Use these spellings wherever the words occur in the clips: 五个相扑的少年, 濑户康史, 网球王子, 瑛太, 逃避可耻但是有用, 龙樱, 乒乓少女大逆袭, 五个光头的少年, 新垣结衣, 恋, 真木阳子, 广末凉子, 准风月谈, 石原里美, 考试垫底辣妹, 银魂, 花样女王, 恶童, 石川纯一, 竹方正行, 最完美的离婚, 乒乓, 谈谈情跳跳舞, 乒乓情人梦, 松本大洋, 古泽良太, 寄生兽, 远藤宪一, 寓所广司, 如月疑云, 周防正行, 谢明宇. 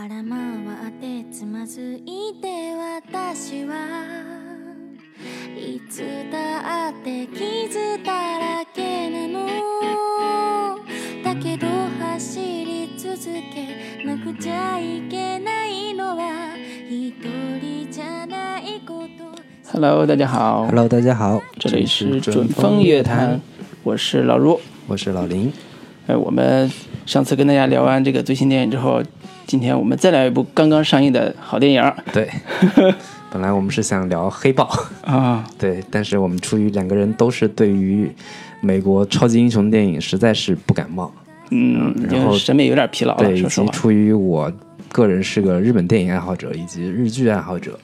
から回ってつまずいて私はいつだって傷だらけなのだけど走り続けなくちゃいけないのは一人じゃないこと。 Hello 大家好。 Hello 大家好，这里是准风乐坛，我是老如，我是老林。我们上次跟大家聊完这个最新电影之后，今天我们再来一部刚刚上映的好电影。对，本来我们是想聊黑豹啊，对，但是我们出于两个人都是对于美国超级英雄电影实在是不感冒，然后审美有点疲劳了，对，说实话，以及出于我个人是个日本电影爱好者以及日剧爱好者，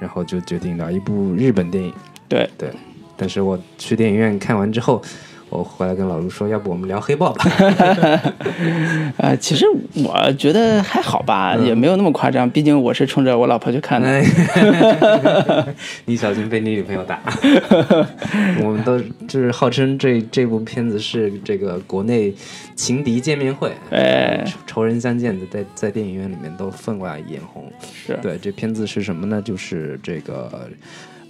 然后就决定聊一部日本电影。对对，但是我去电影院看完之后。我回来跟老卢说，要不我们聊黑豹吧、其实我觉得还好吧，也没有那么夸张，毕竟我是冲着我老婆去看的你小心被你女朋友打我们都就是号称这部片子是这个国内情敌见面会，仇人相见的，在电影院里面都分外眼红。是，对，这片子是什么呢？就是这个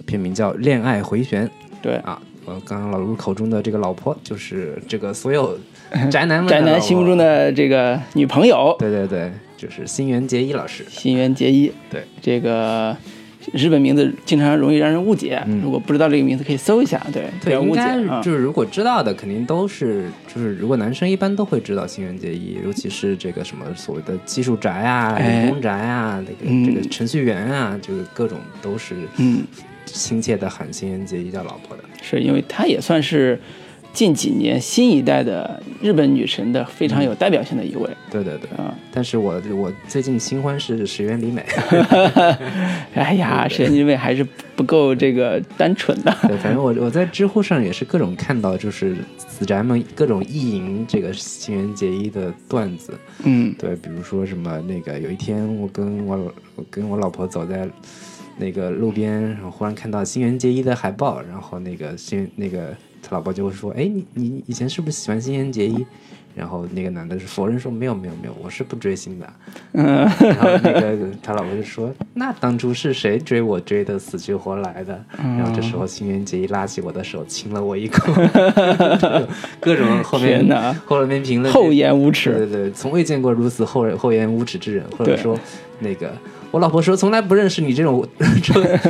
片名叫《恋爱回旋》。对啊，刚刚老卢口中的这个老婆，就是这个所有宅男心目中的这个女朋友。对对对，就是新垣结衣老师。新垣结衣，对，这个日本名字经常容易让人误解，如果不知道这个名字可以搜一下。对对，应该就是如果知道的肯定都是，就是如果男生一般都会知道新垣结衣，尤其是这个什么所谓的技术宅啊、理工宅啊、这个程序员啊，这个各种都是亲切的喊新垣结衣叫老婆的，是因为她也算是近几年新一代的日本女神的非常有代表性的一位。对对对，但是我最近新欢是石原里美哎呀，石原里美还是不够这个单纯的。对，反正我在知乎上也是各种看到，就是死宅们各种意淫这个新垣结衣的段子。对，比如说什么那个有一天我跟我老婆走在那个路边，然后忽然看到新垣结衣的海报，然后那个他老婆就会说，哎，你以前是不是喜欢新垣结衣？然后那个男的是否认说没有，我是不追星的。然后那个他老婆就说，那当初是谁追我追的死去活来的？然后这时候新垣结衣拉起我的手，亲了我一口各种后面评论厚颜无耻。对对对，从未见过如此厚颜无耻之人，或者说那个我老婆说从来不认识你这种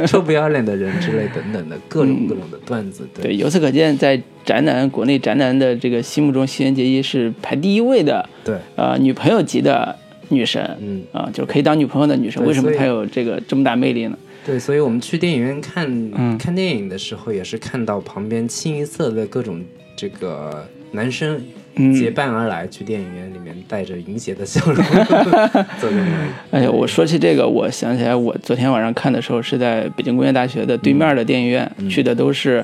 臭不要脸的人之类等等的各种的段子。 对， 对，由此可见，在国内宅男的这个心目中，新垣结衣是排第一位的。对，女朋友级的女神，就是可以当女朋友的女神。为什么她有这么大魅力呢？对，所以我们去电影院看电影的时候，也是看到旁边清一色的各种这个男生结伴而来，去电影院里面带着淫邪的笑容哎呀，我说起这个，我想起来我昨天晚上看的时候是在北京工业大学的对面的电影院，去的都是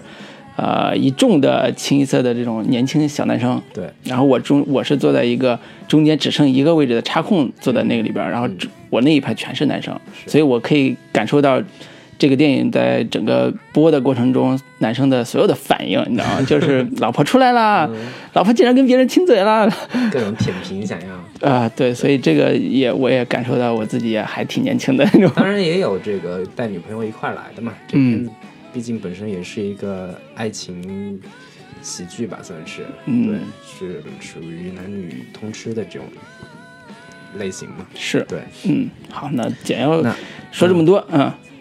一众的清一色的这种年轻小男生。对，然后我是坐在一个中间只剩一个位置的插空，坐在那个里边，然后我那一排全是男生，所以我可以感受到这个电影在整个播的过程中，男生的所有的反应，你知道吗？就是老婆出来了，老婆竟然跟别人亲嘴了，各种舔屏想要啊，对，所以这个我也感受到我自己也还挺年轻的那种。当然也有这个带女朋友一块来的嘛，这片毕竟本身也是一个爱情喜剧吧，算是，对，是属于男女通吃的这种类型嘛。是，对，好，那简要说这么多，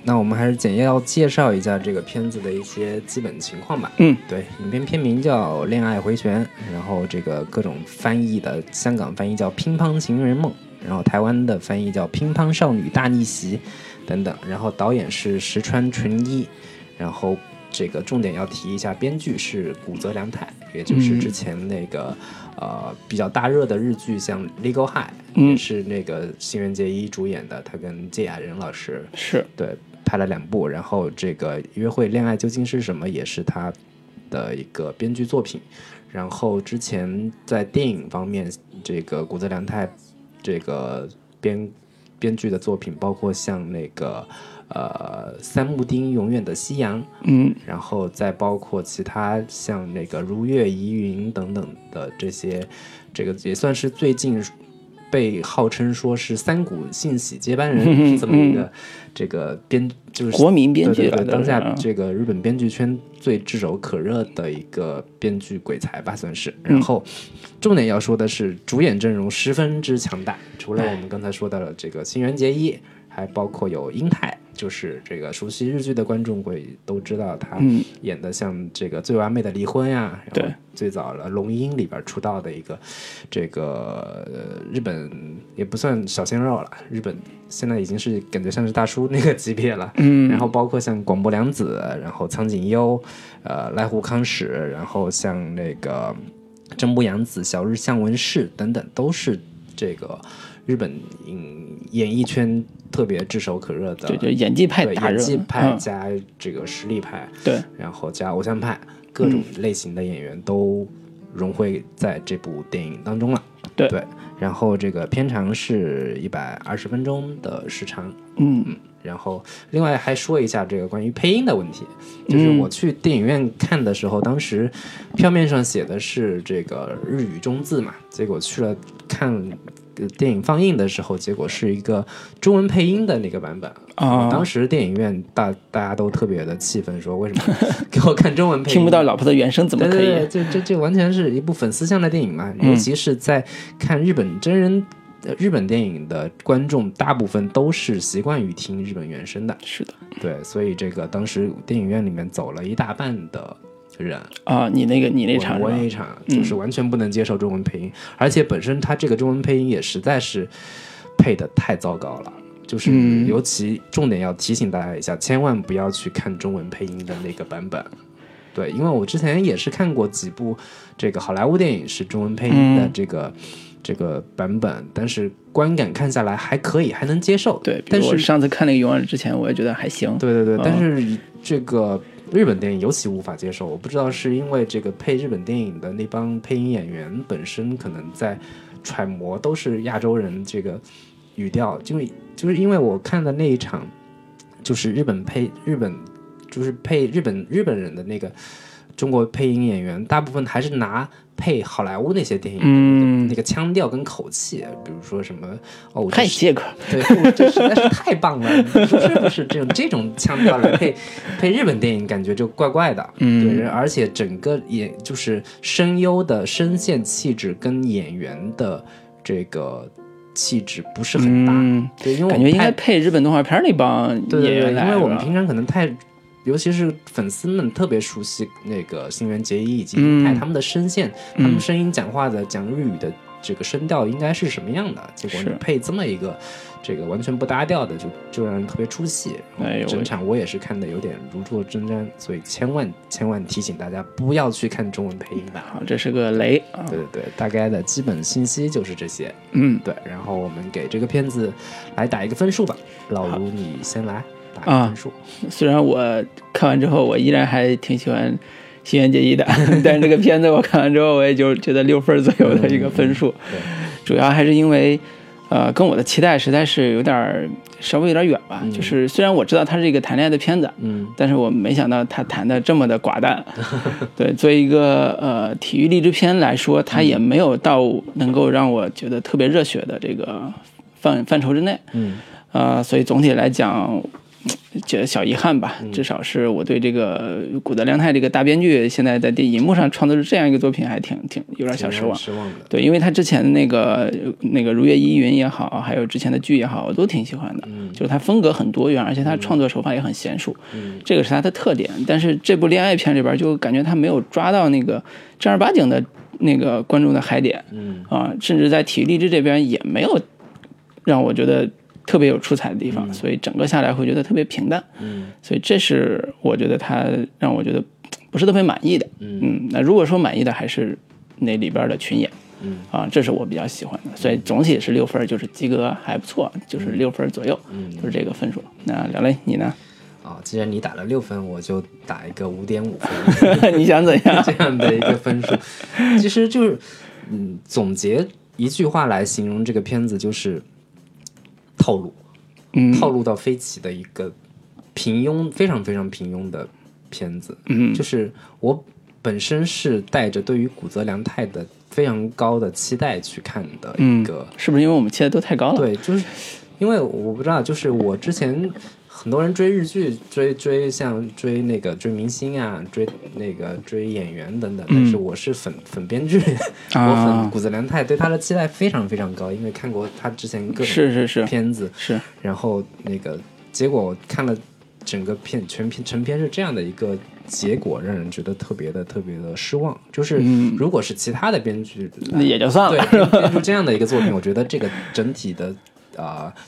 那我们还是简要介绍一下这个片子的一些基本情况吧。对，影片片名叫《恋爱回旋》，然后这个各种翻译的，香港翻译叫《乒乓情人梦》，然后台湾的翻译叫《乒乓少女大逆袭》等等。然后导演是石川纯一，然后这个重点要提一下，编剧是古泽良太，也就是之前那个比较大热的日剧像 Legal High， 是那个新垣结衣主演的，他跟芥雅人老师是对拍了2部，然后这个《约会恋爱究竟是什么》也是他的一个编剧作品。然后之前在电影方面，这个古泽良太这个编剧的作品包括像那个三木町永远的夕阳，然后再包括其他像那个如月疑云等等的这些，这个也算是最近被号称说是三股性喜接班人这么一个这个编就是国民编剧了，当下这个日本编剧圈最炙手可热的一个编剧鬼才吧算是。然后重点要说的是主演阵容十分之强大，除了我们刚才说到了这个新垣结衣，还包括有瑛太，就是这个熟悉日剧的观众会都知道他演的像这个最完美的离婚呀，然后最早了龙樱里边出道的一个这个日本也不算小鲜肉了，日本现在已经是感觉像是大叔那个级别了，然后包括像广播凉子，然后苍井优，濑户康史，然后像那个真木阳子、小日向文世等等，都是这个日本演艺圈特别炙手可热的，对演技派大热，演技派加这个实力派，对，然后加偶像派，各种类型的演员都融汇在这部电影当中了。对，然后这个片长是120分钟的时长，然后另外还说一下这个关于配音的问题，就是我去电影院看的时候，当时票面上写的是这个日语中字嘛，结果去了看电影放映的时候，结果是一个中文配音的那个版本。当时电影院大家都特别的气愤，说为什么给我看中文配音听不到老婆的原声怎么可以？这完全是一部粉丝向的电影嘛，尤其是在看日本真人日本电影的观众大部分都是习惯于听日本原声的。是的，对，所以这个当时电影院里面走了一大半的人啊，你那场，我那一场就是完全不能接受中文配音，而且本身他这个中文配音也实在是配的太糟糕了，就是尤其重点要提醒大家一下，千万不要去看中文配音的那个版本。对，因为我之前也是看过几部这个好莱坞电影是中文配音的这个版本，但是观感看下来还可以，还能接受。对，但是上次看那个《勇者》之前，我也觉得还行。对对对，但是这个日本电影尤其无法接受，我不知道是因为这个配日本电影的那帮配音演员本身可能在揣摩都是亚洲人这个语调，就是因为我看的那一场就是日本人的那个中国配音演员大部分还是拿配好莱坞那些电影的那个腔调跟口气，比如说什么太杰克，对，这实在是太棒了，是不是这种腔调来配日本电影，感觉就怪怪的。对，而且整个也就是声优的声线气质跟演员的这个气质不是很大，对，因为感觉应该配日本动画片那帮演员来，因为我们平常可能太。尤其是粉丝们特别熟悉那个新垣结衣以及瑛太他们的声线，他们声音讲话的讲日语的这个声调应该是什么样的，结果你配这么一个这个完全不搭调的，就让人特别出戏。整场我也是看的有点如坐针毡，所以千万千万提醒大家不要去看中文配音版。好，这是个雷。对对对，大概的基本信息就是这些。对，然后我们给这个片子来打一个分数吧。老卢，你先来。虽然我看完之后我依然还挺喜欢新垣结衣的，但是这个片子我看完之后我也就觉得6分左右的一个分数，主要还是因为跟我的期待实在是稍微有点远吧。就是虽然我知道它是一个谈恋爱的片子，但是我没想到它谈的这么的寡淡。对，作为一个体育励志片来说，它也没有到能够让我觉得特别热血的这个范畴之内。所以总体来讲觉得小遗憾吧，至少是我对这个古德良太这个大编剧现在在银幕上创作出这样一个作品还挺有点小失望的。对，因为他之前的那个如月依云也好，还有之前的剧也好，我都挺喜欢的。就是他风格很多元，而且他创作手法也很娴熟，这个是他的特点。但是这部恋爱片里边就感觉他没有抓到那个正儿八经的那个观众的嗨点，甚至在体育励志这边也没有让我觉得特别有出彩的地方，所以整个下来会觉得特别平淡，所以这是我觉得它让我觉得不是特别满意的。那如果说满意的还是那里边的群演，这是我比较喜欢的，所以总体是6分，就是及格还不错，就是6分左右，就是这个分数。那聊聊你呢？既然你打了6分，我就打一个5.5分。你想怎样？这样的一个分数，其实就是总结一句话来形容这个片子，就是。套路到飞起的一个平庸，非常非常平庸的片子。就是我本身是带着对于古泽良太的非常高的期待去看的一个、嗯、是不是因为我们期待都太高了？对，就是因为我不知道，就是我之前很多人追日剧，追那个追明星啊，追演员等等，但是我是粉编剧，我粉谷泽良太，对他的期待非常非常高，因为看过他之前各种片子，是然后那个结果我看了整个片成片是这样的一个结果，让人觉得特别的失望。就是如果是其他的编剧，那也就算了，对，编出这样的一个作品，我觉得这个整体的。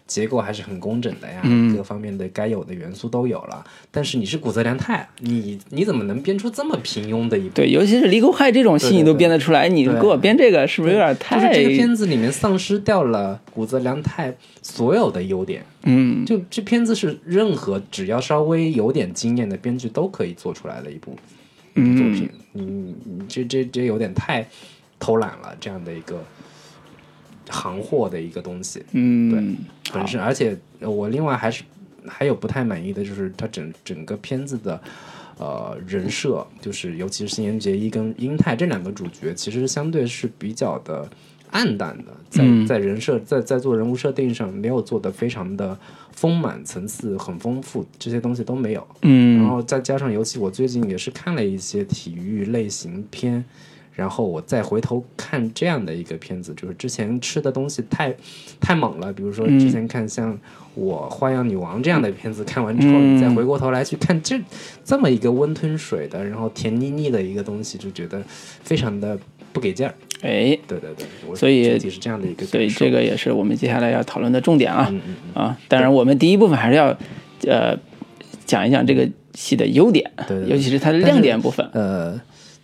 结构还是很工整的呀，各方面的该有的元素都有了。但是你是谷泽良太，你怎么能编出这么平庸的一部？对，尤其是 Legal High 这种戏你都编得出来，你给我编这个是不是有点太？就是这个片子里面丧失掉了谷泽良太所有的优点。嗯，就这片子是任何只要稍微有点经验的编剧都可以做出来的一部作品。你这有点太偷懒了，这样的一个。行货的一个东西，对，本身，而且我另外还有不太满意的就是它整个片子的人设，就是尤其是新垣结衣跟瑛太这两个主角，其实相对是比较的暗淡的，在人设在做人物设定上没有做得非常的丰满，层次很丰富，这些东西都没有。然后再加上尤其我最近也是看了一些体育类型片。然后我再回头看这样的一个片子，就是之前吃的东西太猛了，比如说之前看像我《花样女王》这样的片子，看完之后你再回过头来去看这么一个温吞水的，然后甜腻腻的一个东西，就觉得非常的不给劲儿。哎，对对对，所以整体是这样的一个感受，所以这个也是我们接下来要讨论的重点啊。当然我们第一部分还是要讲一讲这个戏的优点，对，尤其是它的亮点部分。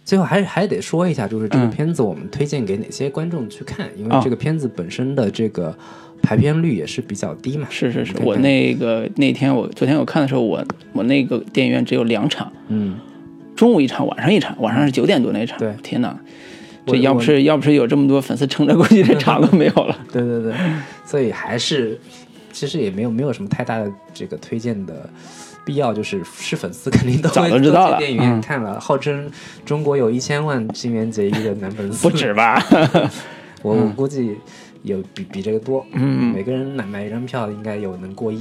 最后还得说一下，就是这个片子我们推荐给哪些观众去看，因为这个片子本身的这个排片率也是比较低嘛。是是是，我昨天我看的时候，我那个电影院只有2场，中午一场，晚上一场，晚上是9点多那一场。对，天哪，这要不是有这么多粉丝撑着，估计这场都没有了。对对对，所以还是其实也没有什么太大的这个推荐的。必要，就是粉丝肯定都早都知道了，电影院看了，号称中国有1000万新垣结衣的男粉丝不止吧？我估计有比这个多，每个人买一张票应该有能过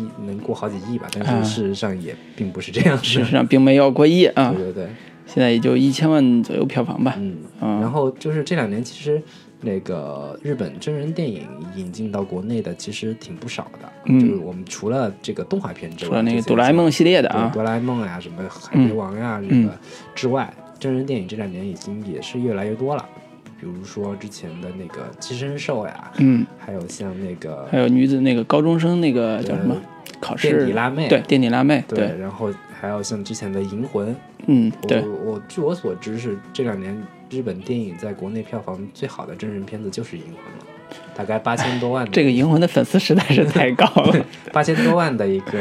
好几亿吧，但是事实上也并不是这样，事实上并没有过亿啊，对对对，现在也就1000万左右票房吧，然后就是这2年其实。那个日本真人电影引进到国内的其实挺不少的，就是我们除了这个动画片之外，除了那个哆啦 A 梦系列的啊，哆啦 A 梦啊，什么海贼王啊，这个之外，真人电影这2年已经也是越来越多了。比如说之前的那个《寄生兽》呀，还有像那个，还有女子那个高中生那个叫什么考试垫底辣妹，对，垫底辣妹，对，然后还有像之前的《银魂》，对，我据我所知是这2年。日本电影在国内票房最好的真人片子就是《银魂》了，大概8000多万。这个《银魂》的粉丝实在是太高了，8000多万的一个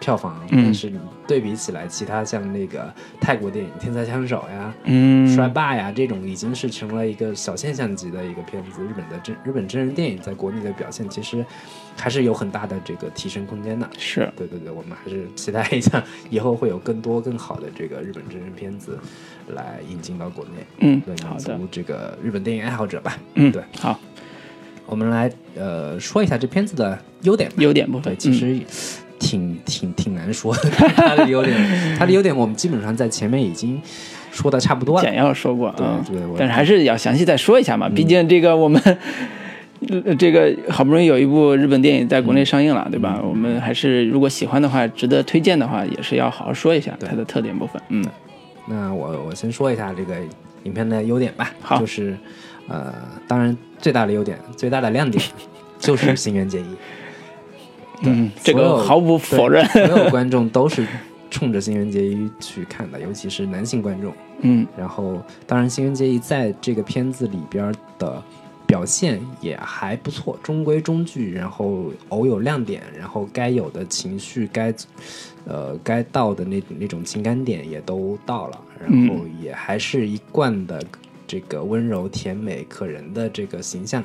票房。但是你对比起来，其他像那个泰国电影《天才枪手》呀、摔霸呀这种，已经是成了一个小现象级的一个片子。日本真人电影在国内的表现，其实还是有很大的这个提升空间的。是，对对对，我们还是期待一下，以后会有更多更好的这个日本真人片子。来引进到国内，满足这个日本电影爱好者吧。对，好，我们来说一下这片子的优点部分。对，其实挺难说的，它的优点我们基本上在前面已经说的差不多了，简要说过，对，但是还是要详细再说一下嘛，毕竟这个我们。这个好不容易有一部日本电影在国内上映了，对吧？我们还是如果喜欢的话，值得推荐的话，也是要好好说一下它的特点部分。那我先说一下这个影片的优点吧。好，就是当然最大的亮点就是新垣结衣。这个毫无否认，所有观众都是冲着新垣结衣去看的，尤其是男性观众。然后当然新垣结衣在这个片子里边的表现也还不错，中规中矩，然后偶有亮点，然后该有的情绪该到的那种情感点也都到了，然后也还是一贯的这个温柔甜美可人的这个形象，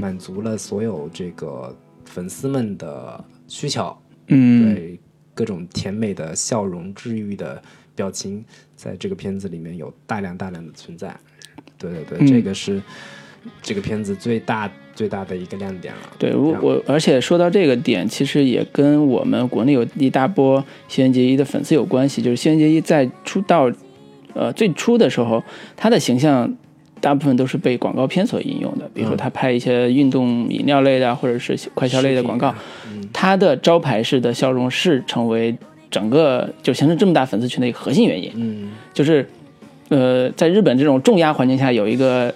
满足了所有这个粉丝们的需求，对，各种甜美的笑容、治愈的表情，在这个片子里面有大量的存在。对对对，这个是这个片子最大的一个亮点了。对，我而且说到这个点，其实也跟我们国内有一大波新垣结衣的粉丝有关系。就是新垣结衣在出道最初的时候，他的形象大部分都是被广告片所引用的，比如说他拍一些运动饮料类的或者是快消类的广告，他的招牌式的笑容是成为整个就形成这么大粉丝群的一个核心原因。就是在日本这种重压环境下，有一个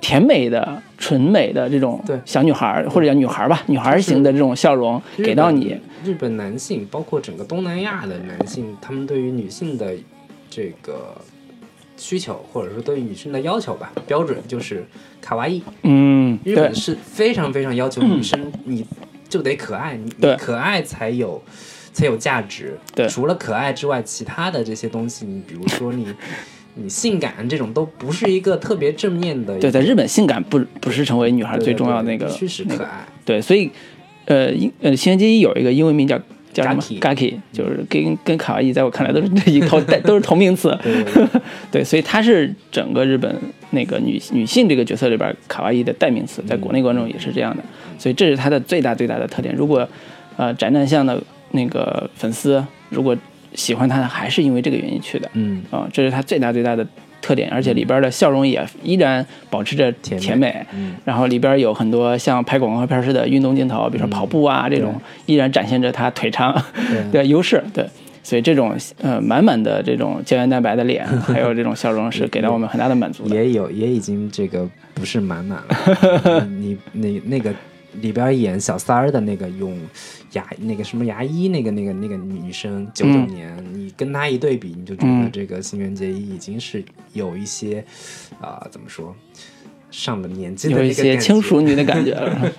甜美的纯美的这种小女孩，或者叫女孩吧，女孩型的这种笑容给到你。日本男性包括整个东南亚的男性，他们对于女性的这个需求，或者说对于女生的要求吧，标准就是卡哇伊。日本是非常非常要求女生，你就得可爱，你可爱才有价值。对，除了可爱之外，其他的这些东西，你比如说你性感这种都不是一个特别正面的。对，在日本性感不是成为女孩最重要的那个，必须是可爱。对，所以新垣结衣有一个英文名叫什么 Gaki， 就是跟卡哇伊在我看来都是同名词。对， 对，所以他是整个日本那个女性这个角色里边卡哇伊的代名词，在国内观众也是这样的。所以这是他的最大的特点。如果宅男向的那个粉丝如果喜欢他还是因为这个原因去的。这是他最大的特点，而且里边的笑容也依然保持着甜美。然后里边有很多像拍广告片似的运动镜头，比如说跑步啊这种，依然展现着他腿长的优势。对，所以这种满满的这种胶原蛋白的脸还有这种笑容是给到我们很大的满足的。也已经这个不是满满了。你那个里边演小三儿的那个用那个什么牙医那个女生99年，你跟她一对比，你就觉得这个新垣结衣已经是有一些怎么说上了年纪的那个有一些轻熟女的感觉了。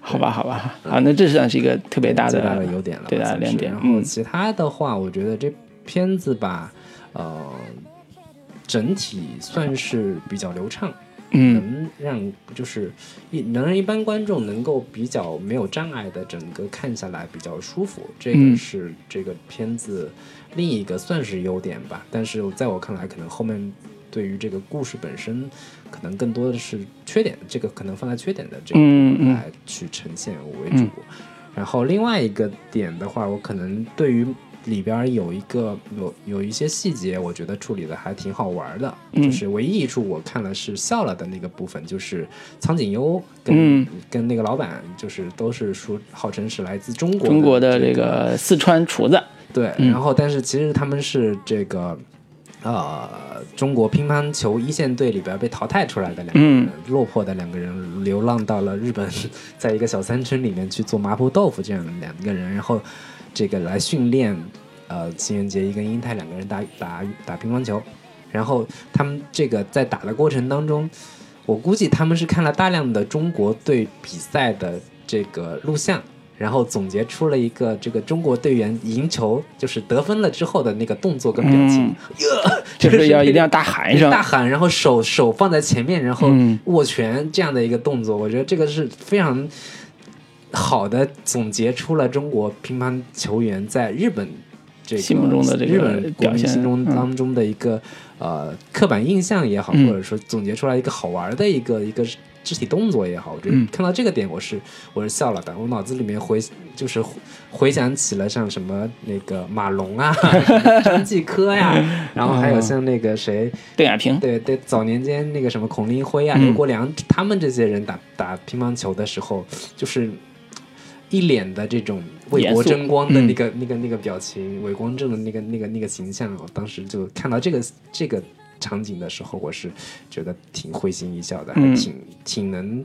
好吧，那这算是一个特别大的优点了，对的亮点。然后其他的话，我觉得这片子吧，整体算是比较流畅。能让一般观众能够比较没有障碍的整个看下来比较舒服，这个是这个片子另一个算是优点吧。但是在我看来，可能后面对于这个故事本身，可能更多的是缺点，这个可能放在缺点的这个来去呈现为主。然后另外一个点的话，我可能对于里边有一些细节，我觉得处理的还挺好玩的。就是唯一一处我看了是笑了的那个部分，就是苍井优跟那个老板，就是都是说号称是来自中国的这个四川厨子。对，然后但是其实他们是这个中国乒乓球一线队里边被淘汰出来的两个人，落魄的两个人流浪到了日本，在一个小山村里面去做麻婆豆腐，这样两个人，然后这个来训练新垣结衣跟英泰两个人打乒乓球。然后他们这个在打的过程当中，我估计他们是看了大量的中国队比赛的这个录像，然后总结出了一个这个中国队员赢球就是得分了之后的那个动作跟表情，就是要一定要大喊一声，大喊，然后手放在前面，然后握拳这样的一个动作。我觉得这个是非常好的总结出了中国乒乓球员在日本这个心目中的这个日本国民心中当中的一个刻板印象也好，或者说总结出来一个好玩的一个肢体动作也好。我觉得看到这个点我是笑了的。我脑子里面回想起了像什么那个马龙啊张继科呀然后还有像那个谁邓亚萍，对早年间那个什么孔令辉啊刘国梁，他们这些人打乒乓球的时候就是一脸的这种为国争光的那个表情，伟光正的那个形象。我当时就看到这个场景的时候，我是觉得挺会心一笑的，还挺能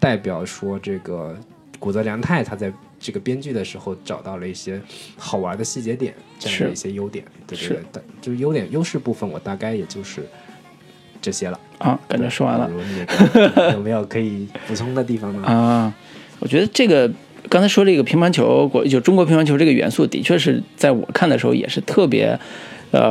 代表说这个古泽良太他在这个编剧的时候找到了一些好玩的细节点，这样的一些优点。对对对，就优势部分，我大概也就是这些了啊。感觉说完了，有没有可以补充的地方呢？啊，我觉得这个。刚才说这个乒乓球，就中国乒乓球这个元素的确是在我看的时候也是特别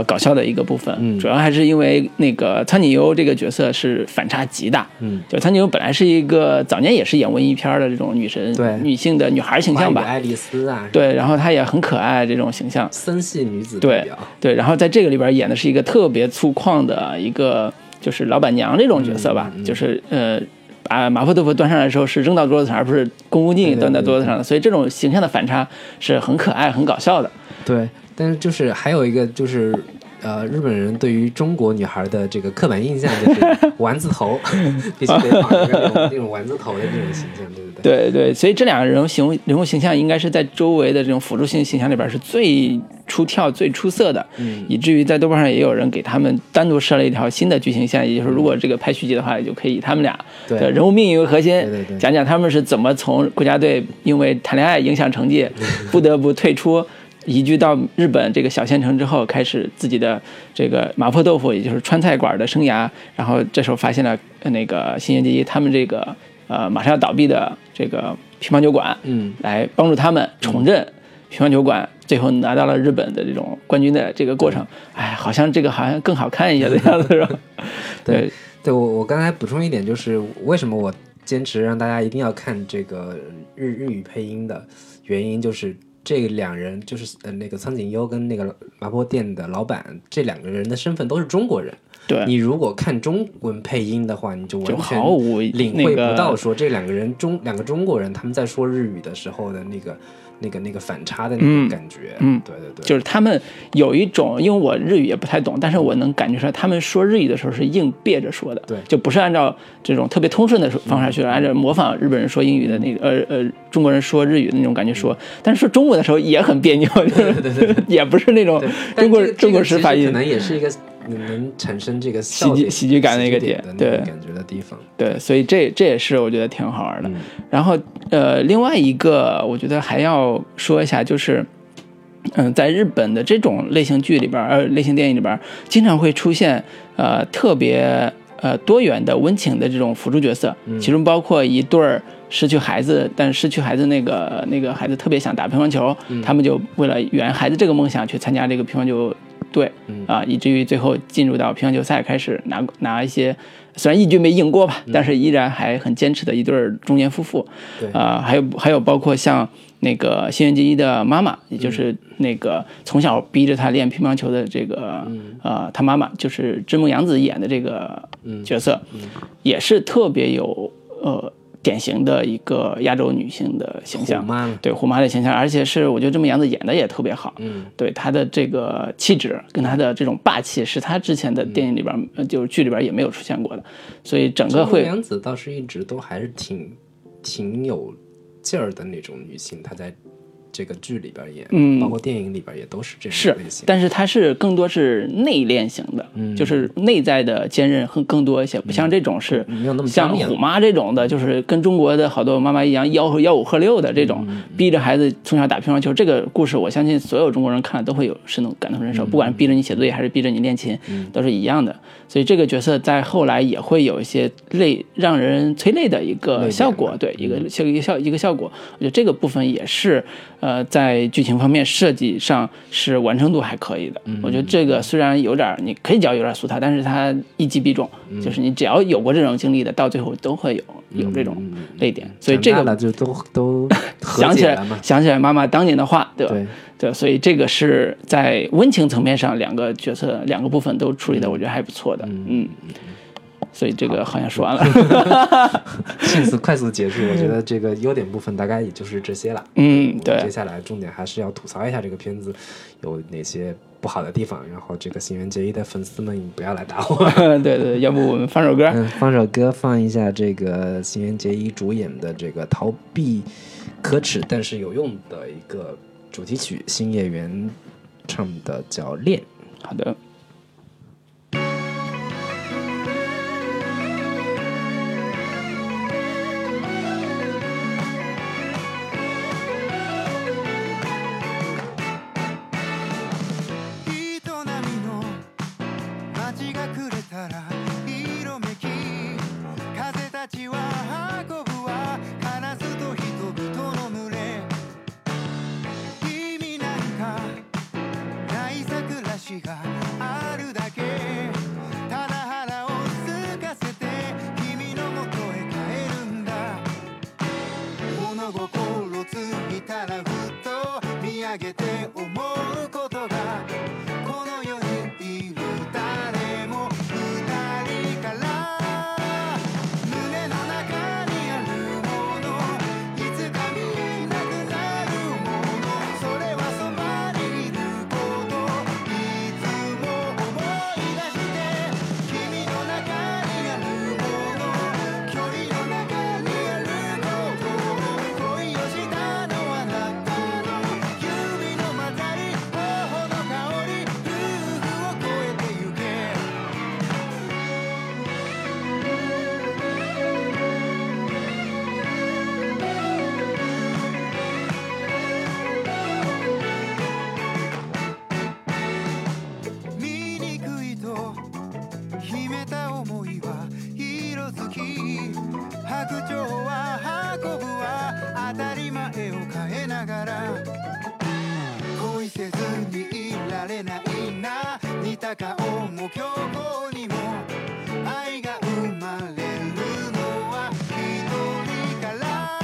搞笑的一个部分。主要还是因为那个苍井优这个角色是反差极大。就苍井优本来是一个早年也是演文艺片的这种女神，女性的女孩形象吧，爱丽丝啊，对，然后她也很可爱这种形象，森系女子，对对。然后在这个里边演的是一个特别粗犷的一个就是老板娘这种角色吧，就是把麻婆豆腐端上来的时候是扔到桌子上，而不是恭恭敬敬端在桌子上的，所以这种形象的反差是很可爱、很搞笑的。对，但是就是还有一个就是。日本人对于中国女孩的这个刻板印象就是丸子头，必须得绑一个那种丸子头的这种形象，对不对？对对，所以这两个人物形象应该是在周围的这种辅助性形象里边是最出挑、最出色的，以至于在豆瓣上也有人给他们单独设了一条新的剧情线，也就是如果这个拍续集的话，也就可以以他们俩的人物命运为核心，对，讲讲他们是怎么从国家队因为谈恋爱影响成绩，不得不退出。移居到日本这个小县城之后，开始自己的这个麻婆豆腐，也就是川菜馆的生涯。然后这时候发现了那个新垣结衣他们这个马上要倒闭的这个乒乓球馆，来帮助他们重振乒乓球馆，最后拿到了日本的这种冠军的这个过程。哎，好像更好看一些的样子，是吧？对对，我刚才补充一点，就是为什么我坚持让大家一定要看这个日语配音的原因，就是。这两人就是那个苍井优跟那个麻婆店的老板，这两个人的身份都是中国人。对，你如果看中文配音的话，你就完全领会不到说这两个人两个中国人他们在说日语的时候的那个反差的那种感觉。嗯，对对对，就是他们有一种，因为我日语也不太懂，但是我能感觉出来他们说日语的时候是硬憋着说的，对，就不是按照这种特别通顺的方式去按照模仿日本人说英语的那个中国人说日语的那种感觉说，但是说中文的时候也很别扭，对，也不是那种中国式发音，可能也是一个。能产生这个喜剧感的一个点，对感觉的地方，对，所以这也是我觉得挺好玩的。然后另外一个我觉得还要说一下，就是在日本的这种类型剧里边，类型电影里边，经常会出现特别多元的温情的这种辅助角色，其中包括一对儿。失去孩子，但失去孩子那个孩子特别想打乒乓球，他们就为了圆孩子这个梦想去参加这个乒乓球队，以至于最后进入到乒乓球赛，开始拿一些虽然一局没赢过吧，但是依然还很坚持的一对中年夫妇。还有包括像那个新垣结衣的妈妈，也就是那个从小逼着他练乒乓球的这个他妈妈就是知木阳子演的这个角色，也是特别有典型的一个亚洲女性的形象，对虎妈的形象，而且是我觉得这么样子演的也特别好，对她的这个气质跟她的这种霸气是她之前的电影里边就是剧里边也没有出现过的，所以整个会这样子倒是一直都还是挺有劲儿的那种女性，她在这个剧里边也包括电影里边也都是这种类型，是，但是它是更多是内敛型的，就是内在的坚韧更多一些，不像这种是像虎妈这种的，就是跟中国的好多妈妈一样吆五喝六的这种逼着孩子从小打乒乓球，这个故事我相信所有中国人看了都会有是能感同身受，不管逼着你写作业还是逼着你练琴都是一样的，所以这个角色在后来也会有一些让人催泪的一个效果，对，一个效果，我觉得这个部分也是在剧情方面设计上是完成度还可以的，我觉得这个虽然有点你可以叫有点俗套，但是它一击必中，就是你只要有过这种经历的，到最后都会有这种泪点，所以这个就都和解了嘛，想起来妈妈当年的话，对吧？对，所以这个是在温情层面上两个角色两个部分都处理的，我觉得还不错的，所以这个好像说完了，快速结束。我觉得这个优点部分大概也就是这些了。对。接下来重点还是要吐槽一下这个片子有哪些不好的地方，然后这个新垣结衣的粉丝们不要来打我。对，要不我们放首歌？放一下这个新垣结衣主演的这个逃避可耻但是有用的一个主题曲，星野源唱的叫《恋》。好的。ら絵を変えながら恋せずにいられないな似た顔も競合にも愛が生まれるのは一人から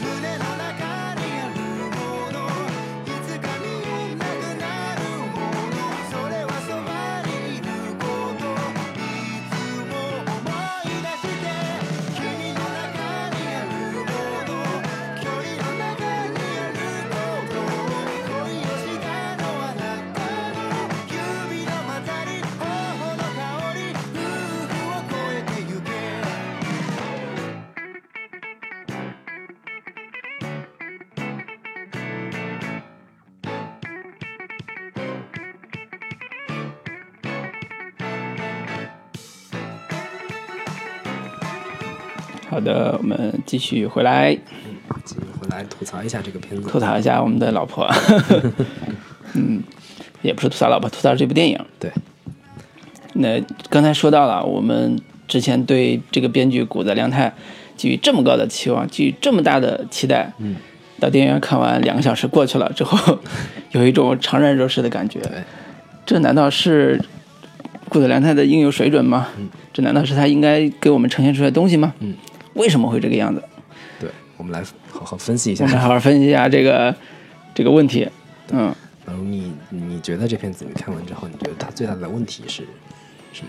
胸の中にあるものいつか見えなくなるものそれはそばにいることいつも思い出して君の中にあるもの距離の中にあること恋をしたのはあなたの指の混ざり頬の香り夫婦を越えてゆけ好的，我们继续回来，继续回来吐槽一下这个片子，吐槽一下我们的老婆，也不是吐槽老婆，吐槽这部电影。对，那刚才说到了，我们之前对这个编剧古泽良太寄予这么高的期望，寄予这么大的期待，到电影院看完2个小时过去了之后，有一种怅然若失的感觉。这难道是古泽良太的应有水准吗？这难道是他应该给我们呈现出来的东西吗？为什么会这个样子？对，我们来好好分析一下。我们好好分析一下这个问题。然后你觉得这片子你看完之后，你觉得它最大的问题是什么？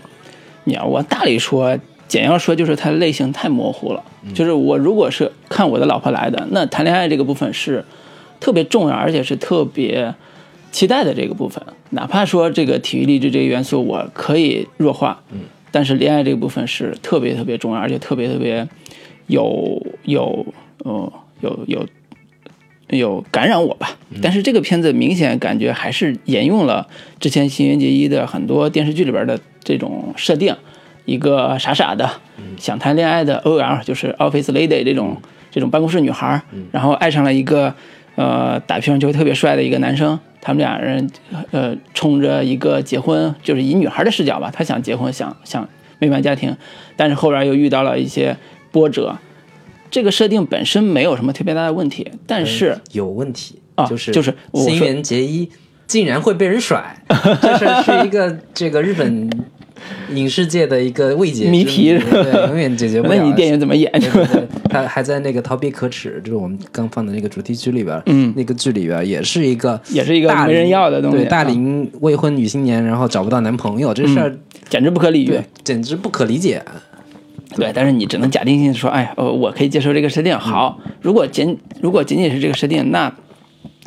你要我大理说，简要说就是它类型太模糊了。就是我如果是看我的老婆来的，那谈恋爱这个部分是特别重要，而且是特别期待的这个部分。哪怕说这个体育励志这个元素我可以弱化，但是恋爱这个部分是特别特别重要，而且特别特别有感染我吧。但是这个片子明显感觉还是沿用了之前新垣结衣的很多电视剧里边的这种设定，一个傻傻的想谈恋爱的 OL， 就是 Office Lady 这种办公室女孩，然后爱上了一个打乒乓球特别帅的一个男生，他们俩人冲着一个结婚，就是以女孩的视角吧，他想结婚，想美满家庭，但是后边又遇到了一些波折。这个设定本身没有什么特别大的问题，但是有问题啊，就是新垣结衣竟然会被人甩，这是一个这个日本影视界的一个未解谜题，对，永远解决不了。那你电影怎么演？他还在那个逃避可耻，就是我们刚放的那个主题曲里边，那个剧里边也是一个没人要的东西，对，大龄未婚女青年然后找不到男朋友，这事儿简直不可理喻，简直不可理解。对，但是你只能假定性说，我可以接受这个设定。好，如果仅仅是这个设定，那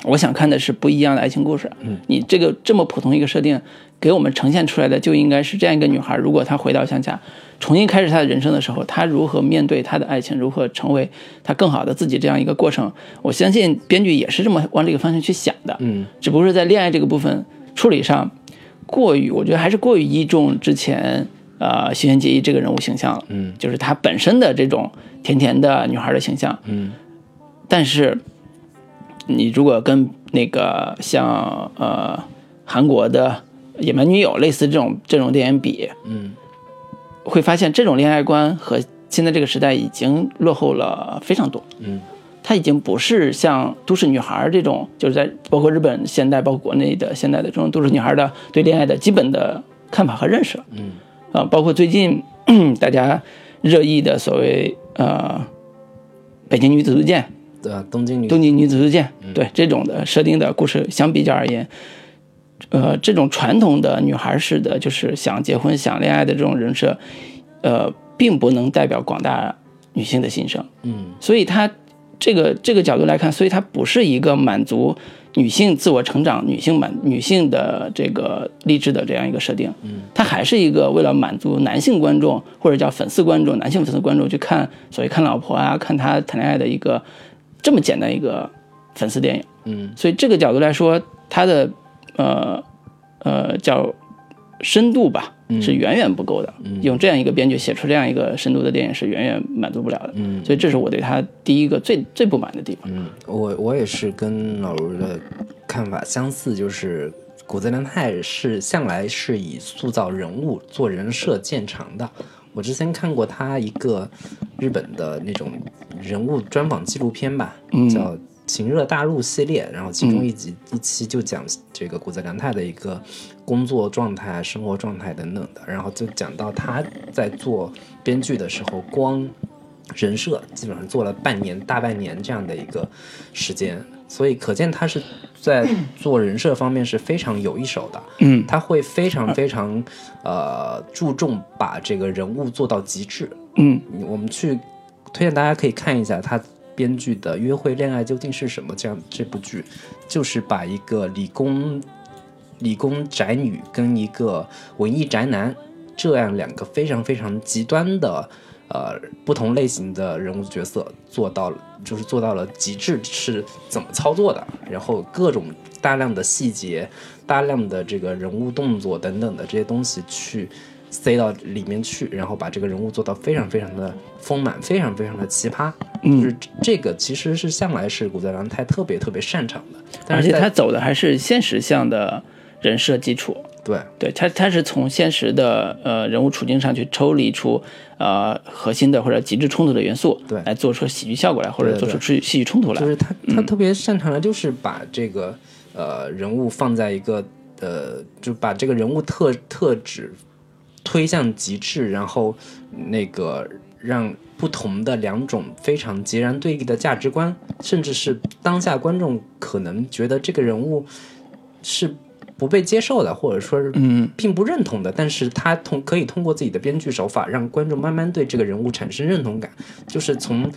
我想看的是不一样的爱情故事。你这么普通一个设定，给我们呈现出来的就应该是这样一个女孩，如果她回到乡下，重新开始她的人生的时候，她如何面对她的爱情，如何成为她更好的自己，这样一个过程。我相信编剧也是这么往这个方向去想的，只不过是在恋爱这个部分处理上，我觉得还是过于倚重之前新垣结衣这个人物形象了，就是她本身的这种甜甜的女孩的形象，但是你如果跟那个像韩国的野蛮女友类似这种电影比，会发现这种恋爱观和现在这个时代已经落后了非常多，它已经不是像都市女孩这种，就是在包括日本现代，包括国内的现代的这种都市女孩的对恋爱的基本的看法和认识，包括最近大家热议的所谓北京女子图鉴，东京女子图鉴，对这种的设定的故事相比较而言，这种传统的女孩式的就是想结婚想恋爱的这种人设，并不能代表广大女性的心声，所以她这个角度来看，所以她不是一个满足女性自我成长、女性的这个励志的这样一个设定，它还是一个为了满足男性观众或者叫粉丝观众、男性粉丝观众去看所谓看老婆啊、看她谈恋爱的一个这么简单一个粉丝电影，所以这个角度来说，它的叫深度吧，是远远不够的，用这样一个编剧写出这样一个深度的电影是远远满足不了的，所以这是我对他第一个最不满的地方。我也是跟老卢的看法相似，就是古泽良太是向来是以塑造人物做人设见长的。我之前看过他一个日本的那种人物专访纪录片吧，叫情热大陆系列，然后其中一期就讲这个古泽良太的一个工作状态、生活状态等等的，然后就讲到他在做编剧的时候，光人设基本上做了半年、大半年这样的一个时间，所以可见他是在做人设方面是非常有一手的。嗯，他会非常非常注重把这个人物做到极致。嗯，我们去推荐大家可以看一下他编剧的《约会恋爱究竟是什么》，这样这部剧就是把一个理工宅女跟一个文艺宅男这样两个非常非常极端的不同类型的人物角色做到了极致是怎么操作的，然后各种大量的细节、大量的这个人物动作等等的这些东西去塞到里面去，然后把这个人物做到非常非常的丰满，非常非常的奇葩。就是这个其实是向来是古泽良太特别特别擅长的，而且他走的还是现实向的人设基础。对，他是从现实的人物处境上去抽离出核心的或者极致冲突的元素，对，来做出喜剧效果来，或者做出戏剧冲突来。就是他特别擅长的就是把这个人物放在一个就把这个人物特质。推向极致，然后那个让不同的两种非常截然对立的价值观，甚至是当下观众可能觉得这个人物是不被接受的，或者说并不认同的，但是他可以通过自己的编剧手法让观众慢慢对这个人物产生认同感，就是从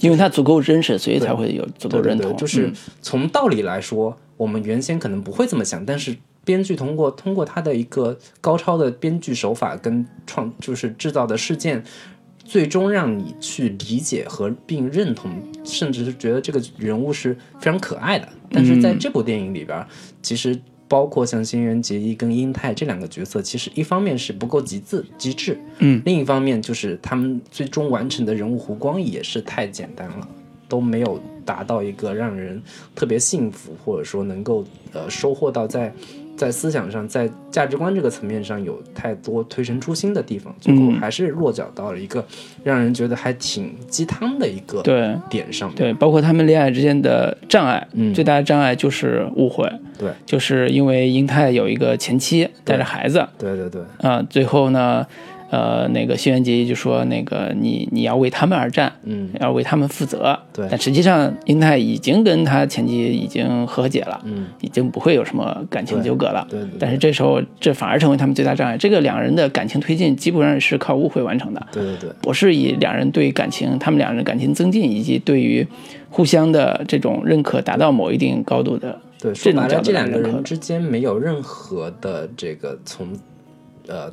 因为他足够真实，所以才会有足够认同。就是从道理来说，我们原先可能不会这么想，但是编剧通过他的一个高超的编剧手法跟就是制造的事件，最终让你去理解和并认同，甚至是觉得这个人物是非常可爱的。但是在这部电影里边，其实包括像新垣结衣跟瑛太这两个角色，其实一方面是不够极致，另一方面就是他们最终完成的人物弧光也是太简单了，都没有达到一个让人特别幸福，或者说能够收获到在思想上、在价值观这个层面上有太多推陈出新的地方，最后还是落脚到了一个让人觉得还挺鸡汤的一个点上面。 对，包括他们恋爱之间的障碍，最大的障碍就是误会。对，就是因为瑛太有一个前妻带着孩子，对最后呢那个新垣结衣就说那个你要为他们而战，要为他们负责。对，但实际上瑛太已经跟他前妻已经和解了，已经不会有什么感情纠葛了。对，但是这时候这反而成为他们最大障碍。这个两人的感情推进基本上是靠误会完成的。对，不是以两人对感情，他们两人感情增进以及对于互相的这种认可达到某一定高度的。对，说白了，这两个人之间没有任何的这个从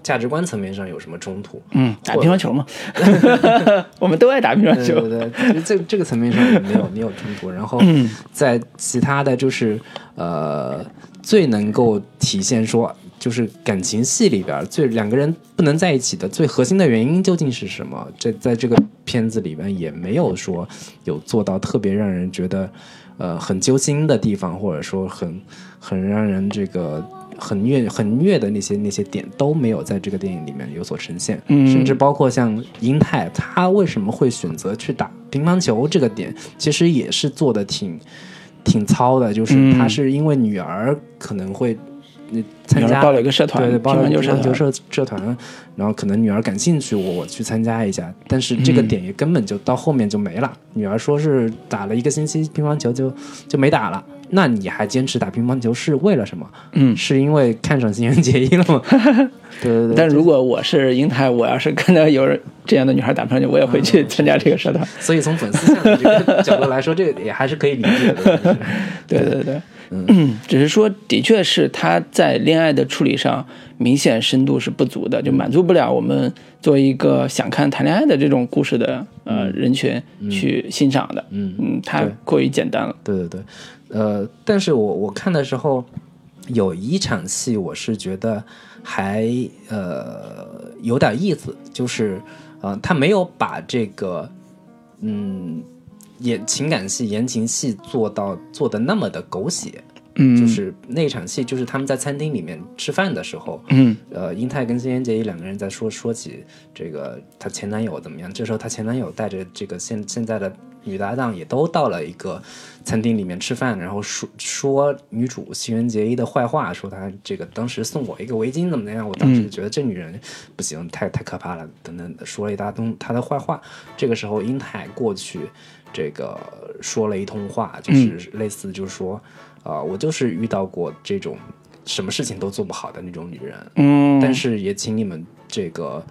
价值观层面上有什么冲突？打乒乓球嘛，我们都爱打乒乓球。对，这个层面上没有冲突。然后在其他的就是最能够体现说，就是感情戏里边最两个人不能在一起的最核心的原因究竟是什么？在这个片子里边也没有说有做到特别让人觉得很揪心的地方，或者说很让人这个。很虐的那些点都没有在这个电影里面有所呈现，甚至包括像瑛太他为什么会选择去打乒乓球这个点，其实也是做的挺糙的，就是他是因为女儿可能会参加报了一个社团，对，报了乒乓球社团，然后可能女儿感兴趣，我去参加一下，但是这个点也根本就到后面就没了。女儿说是打了一个星期乒乓球就没打了。那你还坚持打乒乓球是为了什么？是因为看上新垣结衣了吗？对。但如果我是瑛太，我要是看到有人这样的女孩打乒乓球，我也会去参加这个社团。所以从粉丝向的这个角度来说，这个也还是可以理解的。对。只是说的确是他在恋爱的处理上明显深度是不足的，就满足不了我们作为一个想看谈恋爱的这种故事的人群去欣赏的。他过于简单了。对。但是我看的时候有一场戏我是觉得还有点意思，就是他没有把这个情感戏、言情戏做的那么的狗血，就是那场戏就是他们在餐厅里面吃饭的时候，英泰跟新垣结衣两个人在说起这个他前男友怎么样，这时候他前男友带着这个现在的女搭档也都到了一个餐厅里面吃饭，然后说女主新垣结衣的坏话，说她这个当时送我一个围巾怎么样，我当时觉得这女人不行，太可怕了等等，说了一大通她的坏话。这个时候英泰过去这个说了一通话，就是类似就是说我就是遇到过这种什么事情都做不好的那种女人，但是也请你们这个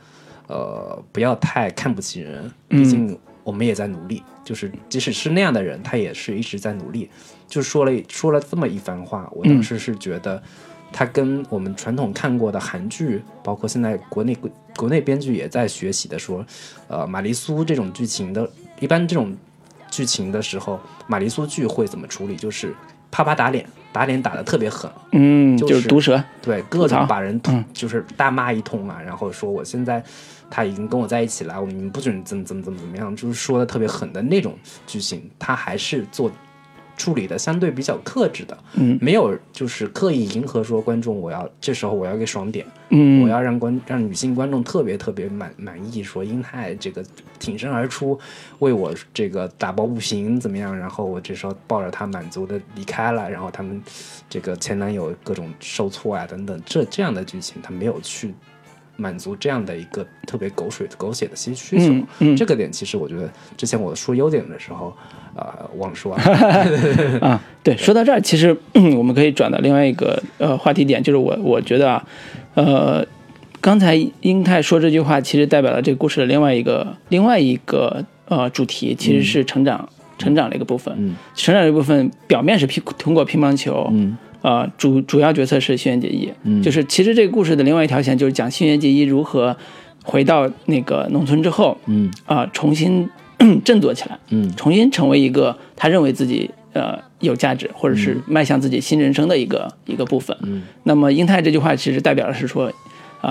不要太看不起人，毕竟我们也在努力，就是即使是那样的人他也是一直在努力，就说了这么一番话。我当时是觉得他跟我们传统看过的韩剧，包括现在国内编剧也在学习的，说玛丽苏这种剧情的，一般这种剧情的时候玛丽苏剧会怎么处理，就是啪啪打脸打得特别狠，就是毒舌，对，各种把人就是大骂一通嘛，然后说我现在他已经跟我在一起了，你们不准怎么样，就是说的特别狠的那种剧情，他还是做处理的相对比较克制的，没有就是刻意迎合说观众，这时候我要给爽点，我要让女性观众特别特别满意，说英泰这个挺身而出为我这个打抱不平怎么样，然后我这时候抱着他满足的离开了，然后他们这个前男友各种受挫啊等等，这样的剧情他没有去满足这样的一个特别狗血的需求，这个点其实我觉得之前我说优点的时候忘说了啊，对，说到这儿其实我们可以转到另外一个话题点，就是我觉得刚才英泰说这句话其实代表了这个故事的另外一个主题，其实是成长的一个部分，成长的一部分表面是通过乒乓球，主要角色是新垣结衣，就是其实这个故事的另外一条线就是讲新垣结衣如何回到那个农村之后，重新振作起来，重新成为一个他认为自己有价值或者是迈向自己新人生的一个部分。那么英泰这句话其实代表的是说，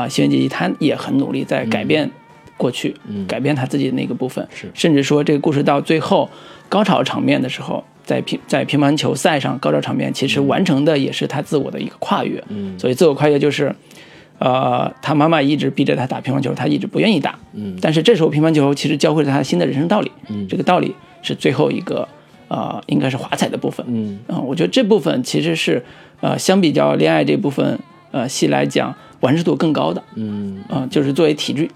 新垣结衣他也很努力在改变过去，改变他自己的那个部分，甚至说这个故事到最后高潮场面的时候。在乒乓球赛上高潮场面其实完成的也是他自我的一个跨越，所以自我跨越就是他妈妈一直逼着他打乒乓球，他一直不愿意打，但是这时候乒乓球其实教会了他新的人生道理，这个道理是最后一个应该是华彩的部分，我觉得这部分其实是相比较恋爱这部分戏来讲完成度更高的，就是作为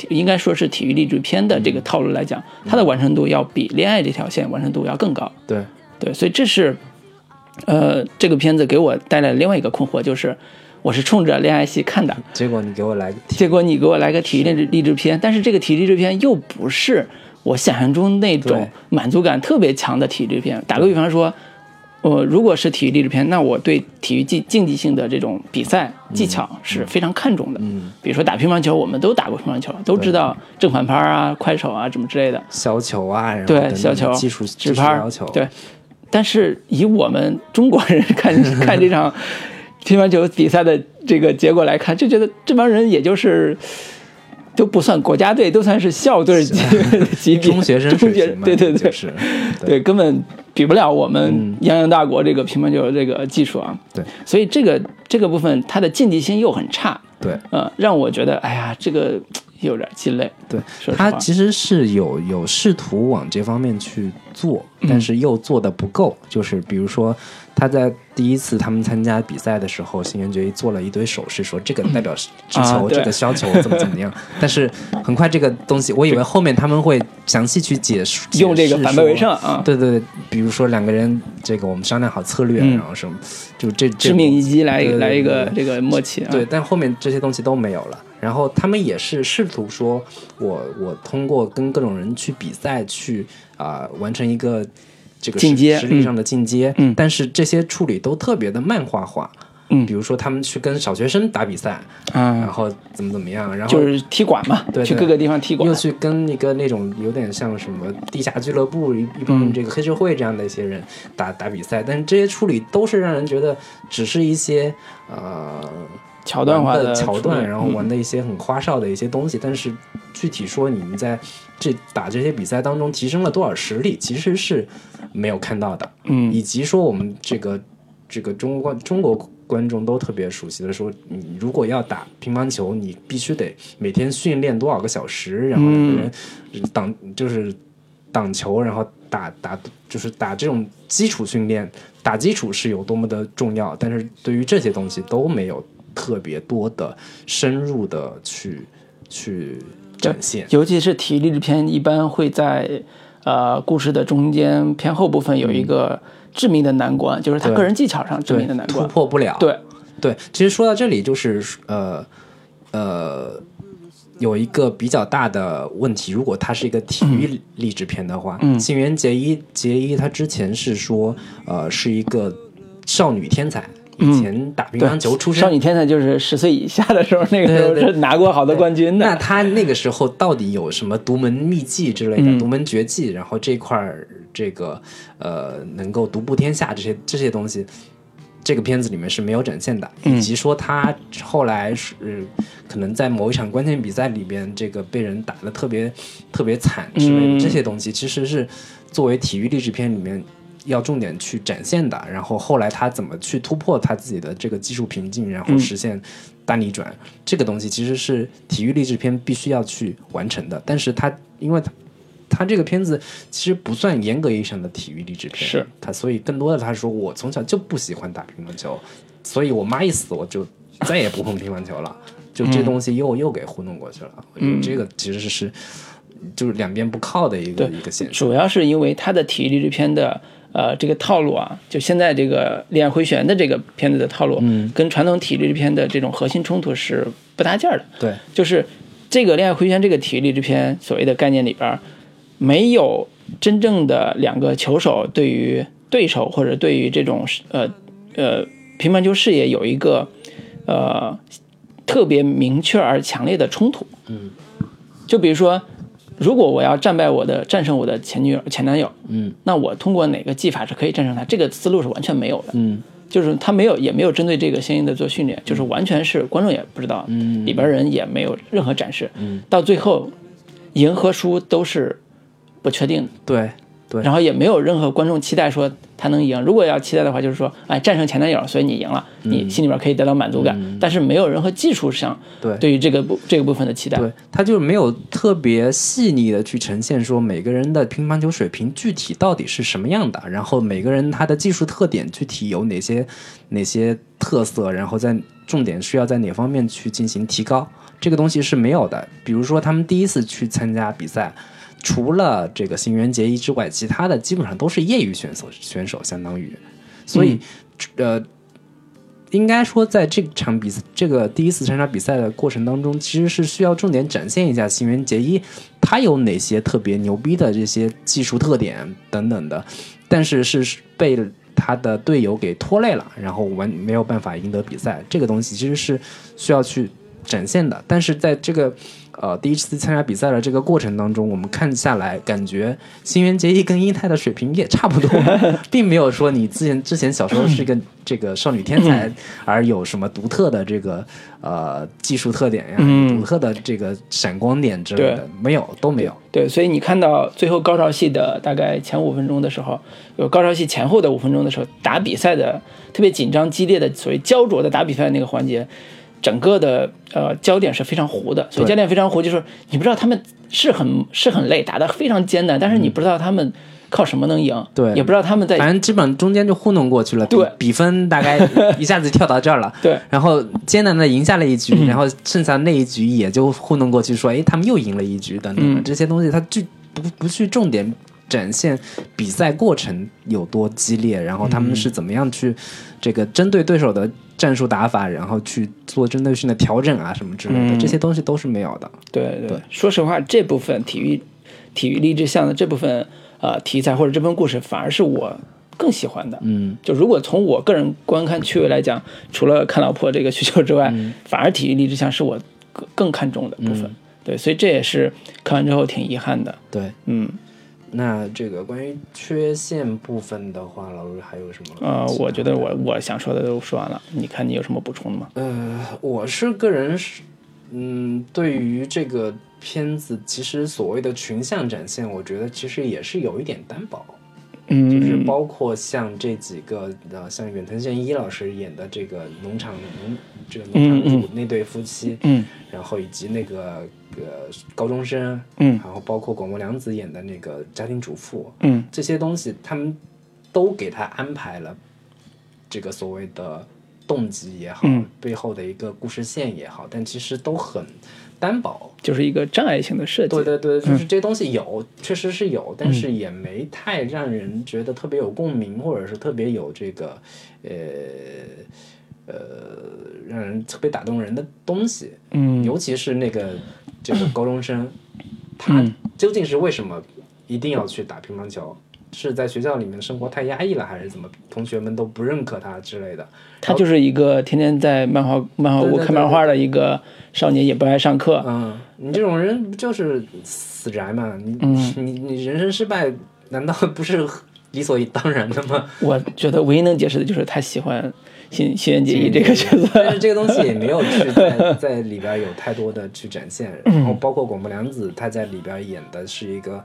应该说是体育励志片的这个套路来讲，它的完成度要比恋爱这条线完成度要更高，对，所以这是，这个片子给我带来另外一个困惑，就是我是冲着恋爱戏看的，结果你给我来个体育励志片，但是这个体育励志片又不是我想象中那种满足感特别强的体育励志片。打个比方说，如果是体育励志片，那我对体育竞技性的这种比赛技巧是非常看重的。比如说打乒乓球，我们都打过乒乓球，都知道正反拍啊、快手啊什么之类的，削球啊，然后对削球、直拍，对。但是以我们中国人看这场乒乓球比赛的这个结果来看，就觉得这帮人也就是都不算国家队，都算是校队级别，中学生水平嘛，对、就是、对，根本比不了我们泱泱大国这个乒乓球这个技术啊。对，所以这个部分它的竞技性又很差，对，让我觉得哎呀，这个有点鸡肋。对，他其实是有试图往这方面去做，但是又做的不够。就是比如说，他在第一次他们参加比赛的时候，新垣结衣做了一堆手势，说这个代表直球，这个削球怎么样。但是很快这个东西，我以为后面他们会详细去解释用这个反败为胜啊。对，比如说两个人这个我们商量好策略，然后什么就这致命一击来一个这个默契。对，但后面这些东西都没有了。然后他们也是试图说我通过跟各种人去比赛去完成一个这个实力上的进阶，但是这些处理都特别的漫画化，比如说他们去跟小学生打比赛，然后怎么样，然后就是踢馆嘛，对，去各个地方踢馆，又去跟一个那种有点像什么地下俱乐部一帮这个黑社会这样的一些人打比赛，但是这些处理都是让人觉得只是一些桥段化的桥段，然后玩的一些很花哨的一些东西，但是具体说你们在打这些比赛当中提升了多少实力，其实是没有看到的，以及说我们这个这个中国观众都特别熟悉的说，你如果要打乒乓球，你必须得每天训练多少个小时，然后每个人挡球，然后打这种基础训练，打基础是有多么的重要，但是对于这些东西都没有特别多的深入的去展现。尤其是体育励志片一般会在故事的中间偏后部分有一个致命的难关，就是他个人技巧上致命的难关，突破不了。对对，其实说到这里就是有一个比较大的问题，如果它是一个体育励志片的话，新垣结衣他之前是说是一个少女天才，以前打乒乓球出身，少女天才就是10岁以下的时候，那个时候是拿过好多冠军的。那他那个时候到底有什么独门秘技之类的，独门绝技，然后这块这个能够独步天下这些东西，这个片子里面是没有展现的，以及说他后来是可能在某一场关键比赛里边，这个被人打得特别特别惨之类的，这些东西其实是作为体育励志片里面要重点去展现的。然后后来他怎么去突破他自己的这个技术瓶颈，然后实现大逆转，这个东西其实是体育励志片必须要去完成的。但是他因为他这个片子其实不算严格意义上的体育励志片，是他，所以更多的他说我从小就不喜欢打乒乓球，所以我妈一死我就再也不碰乒乓球了，就这东西又给糊弄过去了。我觉得这个其实是就是两边不靠的一个现象。主要是因为他的体育励志片的这个套路啊，就现在这个《恋爱回旋》的这个片子的套路，跟传统体育励志片的这种核心冲突是不搭劲的。对，就是这个《恋爱回旋》这个体育励志片所谓的概念里边，没有真正的两个球手对于对手或者对于这种乒乓球事业有一个特别明确而强烈的冲突。就比如说，如果我要战胜我的前男友，那我通过哪个技法是可以战胜他？这个思路是完全没有的。就是他也没有针对这个相应的做训练，就是完全是观众也不知道，里边人也没有任何展示，到最后赢和输都是不确定的。对对，然后也没有任何观众期待说他能赢。如果要期待的话，就是说，哎，战胜前男友，所以你赢了，你心里边可以得到满足感。但是没有任何技术上对于这个部分的期待。对，他就是没有特别细腻的去呈现说每个人的乒乓球水平具体到底是什么样的，然后每个人他的技术特点具体有哪些特色，然后重点需要在哪方面去进行提高，这个东西是没有的。比如说他们第一次去参加比赛，除了这个新垣结衣之外，其他的基本上都是业余选手相当于，所以应该说在这个第一次参加比赛的过程当中，其实是需要重点展现一下新垣结衣他有哪些特别牛逼的这些技术特点等等的，但是是被他的队友给拖累了，然后没有办法赢得比赛，这个东西其实是需要去展现的。但是在这个第一次参加比赛的这个过程当中，我们看下来感觉新垣结衣跟瑛太的水平也差不多，并没有说你之前小时候是一个这个少女天才而有什么独特的这个技术特点呀，独特的这个闪光点之类的，没有，都没有。对，所以你看到最后高潮戏的大概前5分钟的时候，有高潮戏前后的5分钟的时候，打比赛的特别紧张激烈的所谓焦灼的打比赛的那个环节，整个的焦点是非常糊的。所以焦点非常糊就是你不知道他们是很累，打得非常艰难，但是你不知道他们靠什么能赢，对，也不知道他们在，反正基本上中间就糊弄过去了。对，比分大概一下子跳到这儿了。对，然后艰难的赢下了一局，然后剩下那一局也就糊弄过去，说哎他们又赢了一局等等，这些东西他就不去重点展现比赛过程有多激烈，然后他们是怎么样去这个针对对手的战术打法，然后去做针对性的调整啊什么之类的，这些东西都是没有的。对 对，说实话，这部分体育励志项的这部分题材或者这部分故事，反而是我更喜欢的。就如果从我个人观看趣味来讲，除了看老婆这个需求之外，反而体育励志项是我更看重的部分。对，所以这也是看完之后挺遗憾的。对，那这个关于缺陷部分的话，老师还有什么？我觉得我想说的都说完了，你看你有什么补充的吗？我是个人对于这个片子其实所谓的群像展现，我觉得其实也是有一点单薄。就是包括像这几个像远藤宪一老师演的这个农场主那对夫妻，然后以及那个高中生，然后包括广末凉子演的那个家庭主妇，这些东西他们都给他安排了这个所谓的动机也好，背后的一个故事线也好，但其实都很单薄，就是一个障碍性的设计。对对对，就是这东西有，确实是有，但是也没太让人觉得特别有共鸣，或者是特别有这个让人特别打动人的东西。尤其是那个这个高中生，他究竟是为什么一定要去打乒乓球？是在学校里面生活太压抑了，还是怎么？同学们都不认可他之类的。他就是一个天天在漫画屋看漫画的一个少年，也不爱上课。你这种人就是死宅嘛？你人生失败，难道不是理所当然的吗？我觉得唯一能解释的就是他喜欢新垣结衣这个角色，但是这个东西也没有去在里边有太多的去展现。然后包括广末凉子，他在里边演的是一个。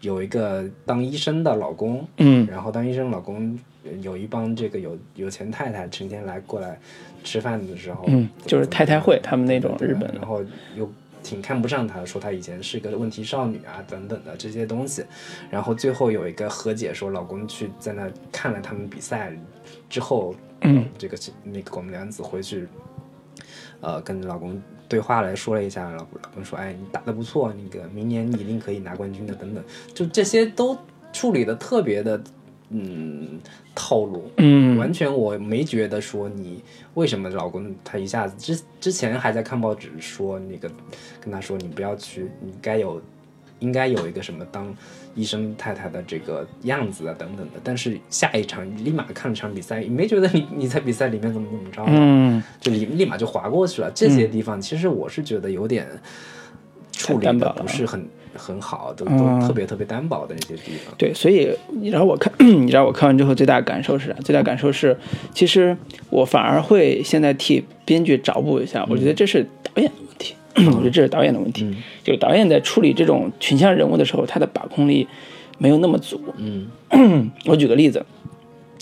有一个当医生的老公，然后当医生老公有一帮这个有钱太太成天来过来吃饭的时候，就是太太会他们那种日本，然后又挺看不上他，说他以前是个问题少女啊等等的这些东西，然后最后有一个和解，说老公去在那看了他们比赛之后，这个广末凉子回去，跟老公。对话来说了一下，老公说：“哎，你打得不错，那个明年你一定可以拿冠军的。”等等，就这些都处理的特别的，套路，完全我没觉得说你为什么老公他一下子之前还在看报纸说那个跟他说你不要去，你应该有一个什么当医生太太的这个样子啊等等的，但是下一场立马看了场比赛，没觉得你在比赛里面怎么着，就立马就划过去了。这些地方其实我是觉得有点处理的不是很好，都特别单薄的那些地方。对，所以你让我看完之后最大的感受是啥？最大感受是，其实我反而会现在替编剧找补一下，我觉得这是导演的问题。我觉得这是导演的问题，就是导演在处理这种群像人物的时候，他的把控力没有那么足。我举个例子，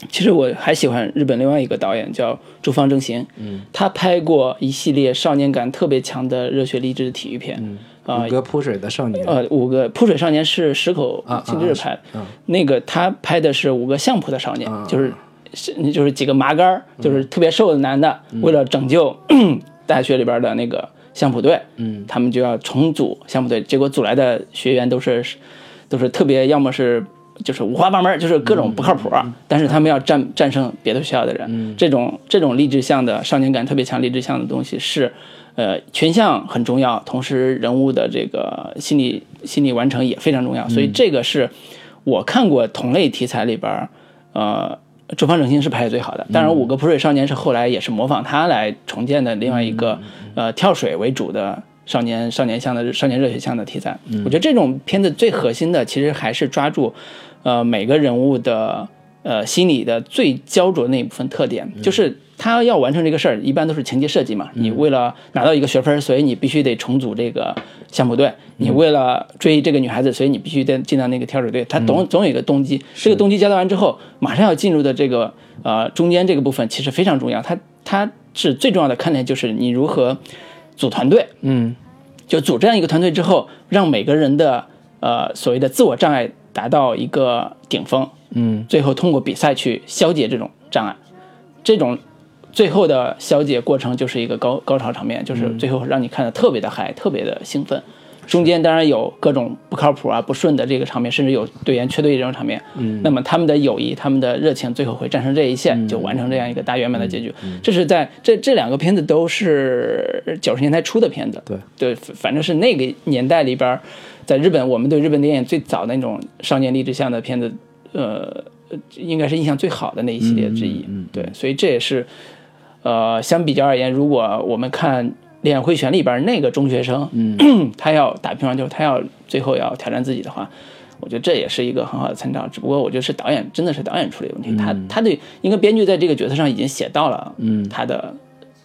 其实我还喜欢日本另外一个导演叫竹方正行，他拍过一系列少年感特别强的热血励志体育片，五个泼水的少年，五个泼水少年是石口清志拍的，那个他拍的是五个相扑的少年，就是几个麻杆，就是特别瘦的男的，为了拯救大学里边的那个。相扑队，他们就要重组相扑队，结果组来的学员都是特别，要么是就是五花八门，就是各种不靠谱，但是他们要战胜别的学校的人，这种励志向的少年感特别强，励志向的东西是，群像很重要，同时人物的这个心理完成也非常重要，所以这个是我看过同类题材里边，竹方正行是拍的最好的，当然五个泼水少年是后来也是模仿他来重建的另外一个，跳水为主的少年向的少年热血向的题材。我觉得这种片子最核心的其实还是抓住，每个人物的心理的最焦灼的那一部分特点，就是他要完成这个事儿，一般都是情节设计嘛。你为了拿到一个学分，所以你必须得重组这个相扑队；你为了追这个女孩子，所以你必须得进到那个跳水队。他总有一个动机，这个动机交代完之后，马上要进入的这个中间这个部分其实非常重要。它是最重要的看点，就是你如何组团队。就组这样一个团队之后，让每个人的所谓的自我障碍达到一个顶峰。最后通过比赛去消解这种障碍，这种最后的消解过程就是一个高潮场面，就是最后让你看得特别的嗨，特别的兴奋。中间当然有各种不靠谱啊、不顺的这个场面，甚至有队员缺队这种场面。那么他们的友谊、他们的热情，最后会战胜这一切，就完成这样一个大圆满的结局。这是在这两个片子都是90年代初的片子，对，反正是那个年代里边，在日本我们对日本电影最早的那种少年励志向的片子，应该是印象最好的那一系列之一。对，所以这也是，相比较而言，如果我们看《恋爱回旋》里边那个中学生，他要打乒乓球，他要最后要挑战自己的话，我觉得这也是一个很好的参照。只不过我觉得是导演，真的是导演出了问题。他对，应该编剧在这个角色上已经写到了他的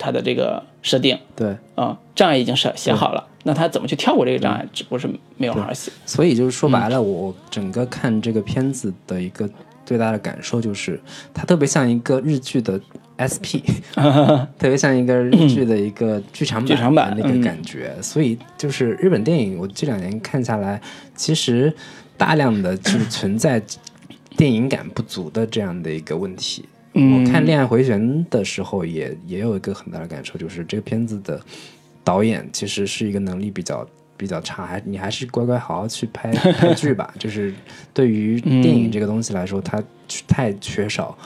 它的这个设定，对啊，障碍已经写好了，那他怎么去跳过这个障碍，只不过是没有好好写。所以就是说白了，我整个看这个片子的一个最大的感受就是，它特别像一个日剧的 SP， 特别像一个日剧的一个剧场版那个感觉。所以就是日本电影，我这两年看下来，其实大量的就是存在电影感不足的这样的一个问题。我看《恋爱回旋》的时候也有一个很大的感受，就是这个片子的导演其实是一个能力比较差，你还是乖乖好好去拍剧吧。就是对于电影这个东西来说，它太缺少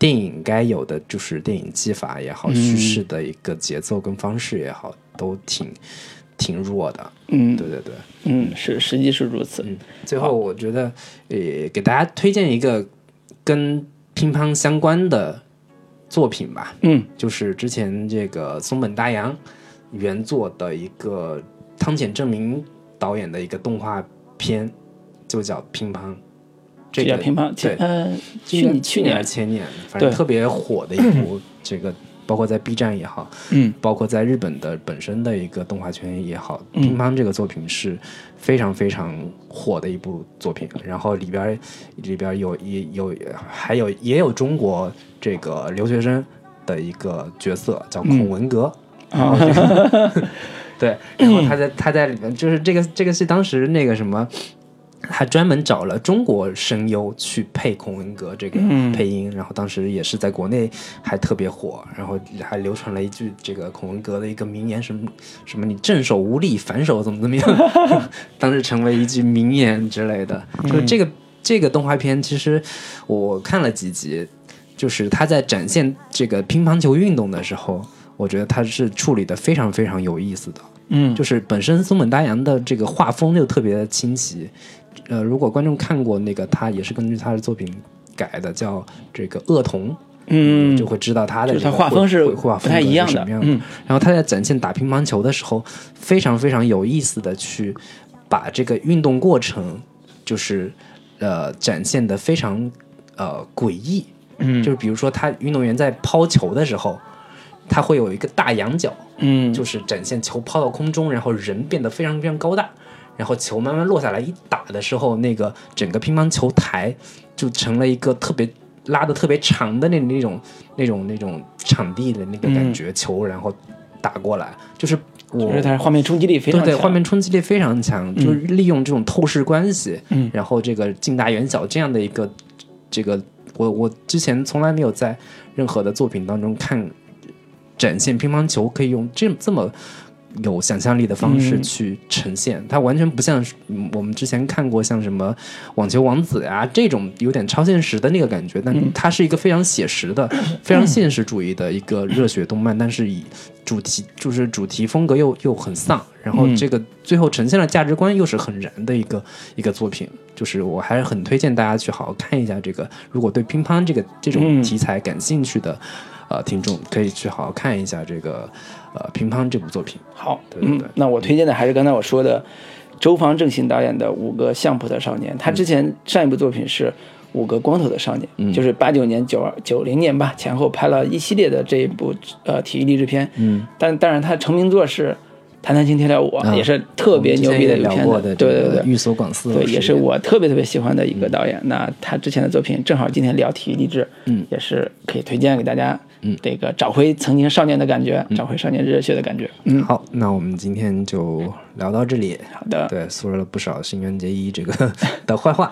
电影该有的，就是电影技法也好，叙事的一个节奏跟方式也好，都挺弱的。嗯，对对对，嗯，是，实际是如此。最后我觉得，给大家推荐一个跟乒乓相关的作品吧，就是之前这个松本大洋原作的一个汤浅政明导演的一个动画片，就叫乒乓，这个乒乓，对，去年还是前年，反正特别火的一部，这个包括在 B 站也好，包括在日本的本身的一个动画圈也好，乒乓这个作品是非常非常火的一部作品。然后里边也有中国这个留学生的一个角色叫孔文革，然后对，然后他在里面，就是这个是当时那个什么，还专门找了中国声优去配孔文革这个配音，然后当时也是在国内还特别火，然后还流传了一句这个孔文革的一个名言，什么你正手无力，反手怎么样，当时成为一句名言之类的。就这个动画片，其实我看了几集，就是他在展现这个乒乓球运动的时候，我觉得他是处理的非常非常有意思的。就是本身松本大洋的这个画风就特别的清奇。如果观众看过那个，他也是根据他的作品改的，叫这个《恶童》，就会知道他的这个画风是不太一样的。然后他在展现打乒乓球的时候，非常非常有意思的去把这个运动过程，就是展现的非常诡异。就是比如说他运动员在抛球的时候，他会有一个大仰角，就是展现球抛到空中，然后人变得非常非常高大。然后球慢慢落下来，一打的时候，那个整个乒乓球台就成了一个特别拉的特别长的那种场地的那个感觉，球然后打过来，就是它画面冲击力非常强，对，画面冲击力非常强，就是利用这种透视关系，然后这个近大远小这样的一个，这个我之前从来没有在任何的作品当中看展现乒乓球可以用这么。有想象力的方式去呈现，它完全不像我们之前看过像什么网球王子啊这种有点超现实的那个感觉，但它是一个非常写实的、非常现实主义的一个热血动漫，但是以主题风格又很丧，然后这个最后呈现了价值观又是很燃的一个作品，就是我还是很推荐大家去好好看一下这个，如果对乒乓这种题材感兴趣的听众可以去好好看一下这个乒乓这部作品。好，对，那我推荐的还是刚才我说的周防正行导演的《五个相扑的少年》，他之前上一部作品是《五个光头的少年》，就是89年、90年吧前后拍了一系列的这一部体育励志片。但当然他成名作是《谈谈情跳跳舞》，也是特别牛逼的一部片子。对对对，寓所广司对，也是我特别喜欢的一个导演。那他之前的作品正好今天聊体育励志，也是可以推荐给大家。这个找回曾经少年的感觉，找回少年热血的感觉。好，那我们今天就聊到这里。好的，对，说了不少新垣结衣这个的坏话，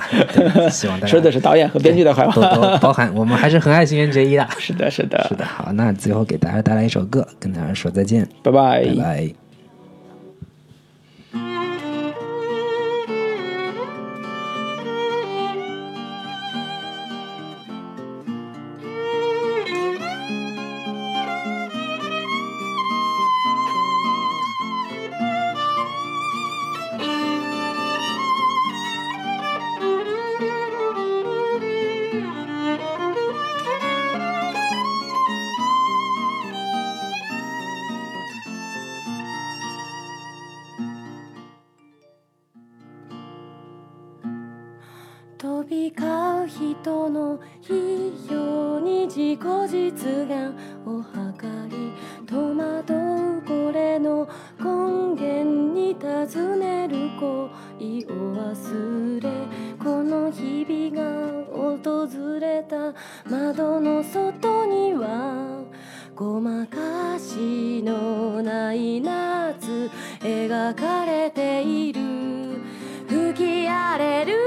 希望大家说的是导演和编剧的坏话，多包涵。我们还是很爱新垣结衣的。是的，是的，是的。好，那最后给大家带来一首歌，跟大家说再见，拜拜，拜拜。人の費用に自己実現を図かり戸惑うこれの根源に尋ねる恋を忘れこの日々が訪れた窓の外にはごまかしのない夏描かれている吹き荒れる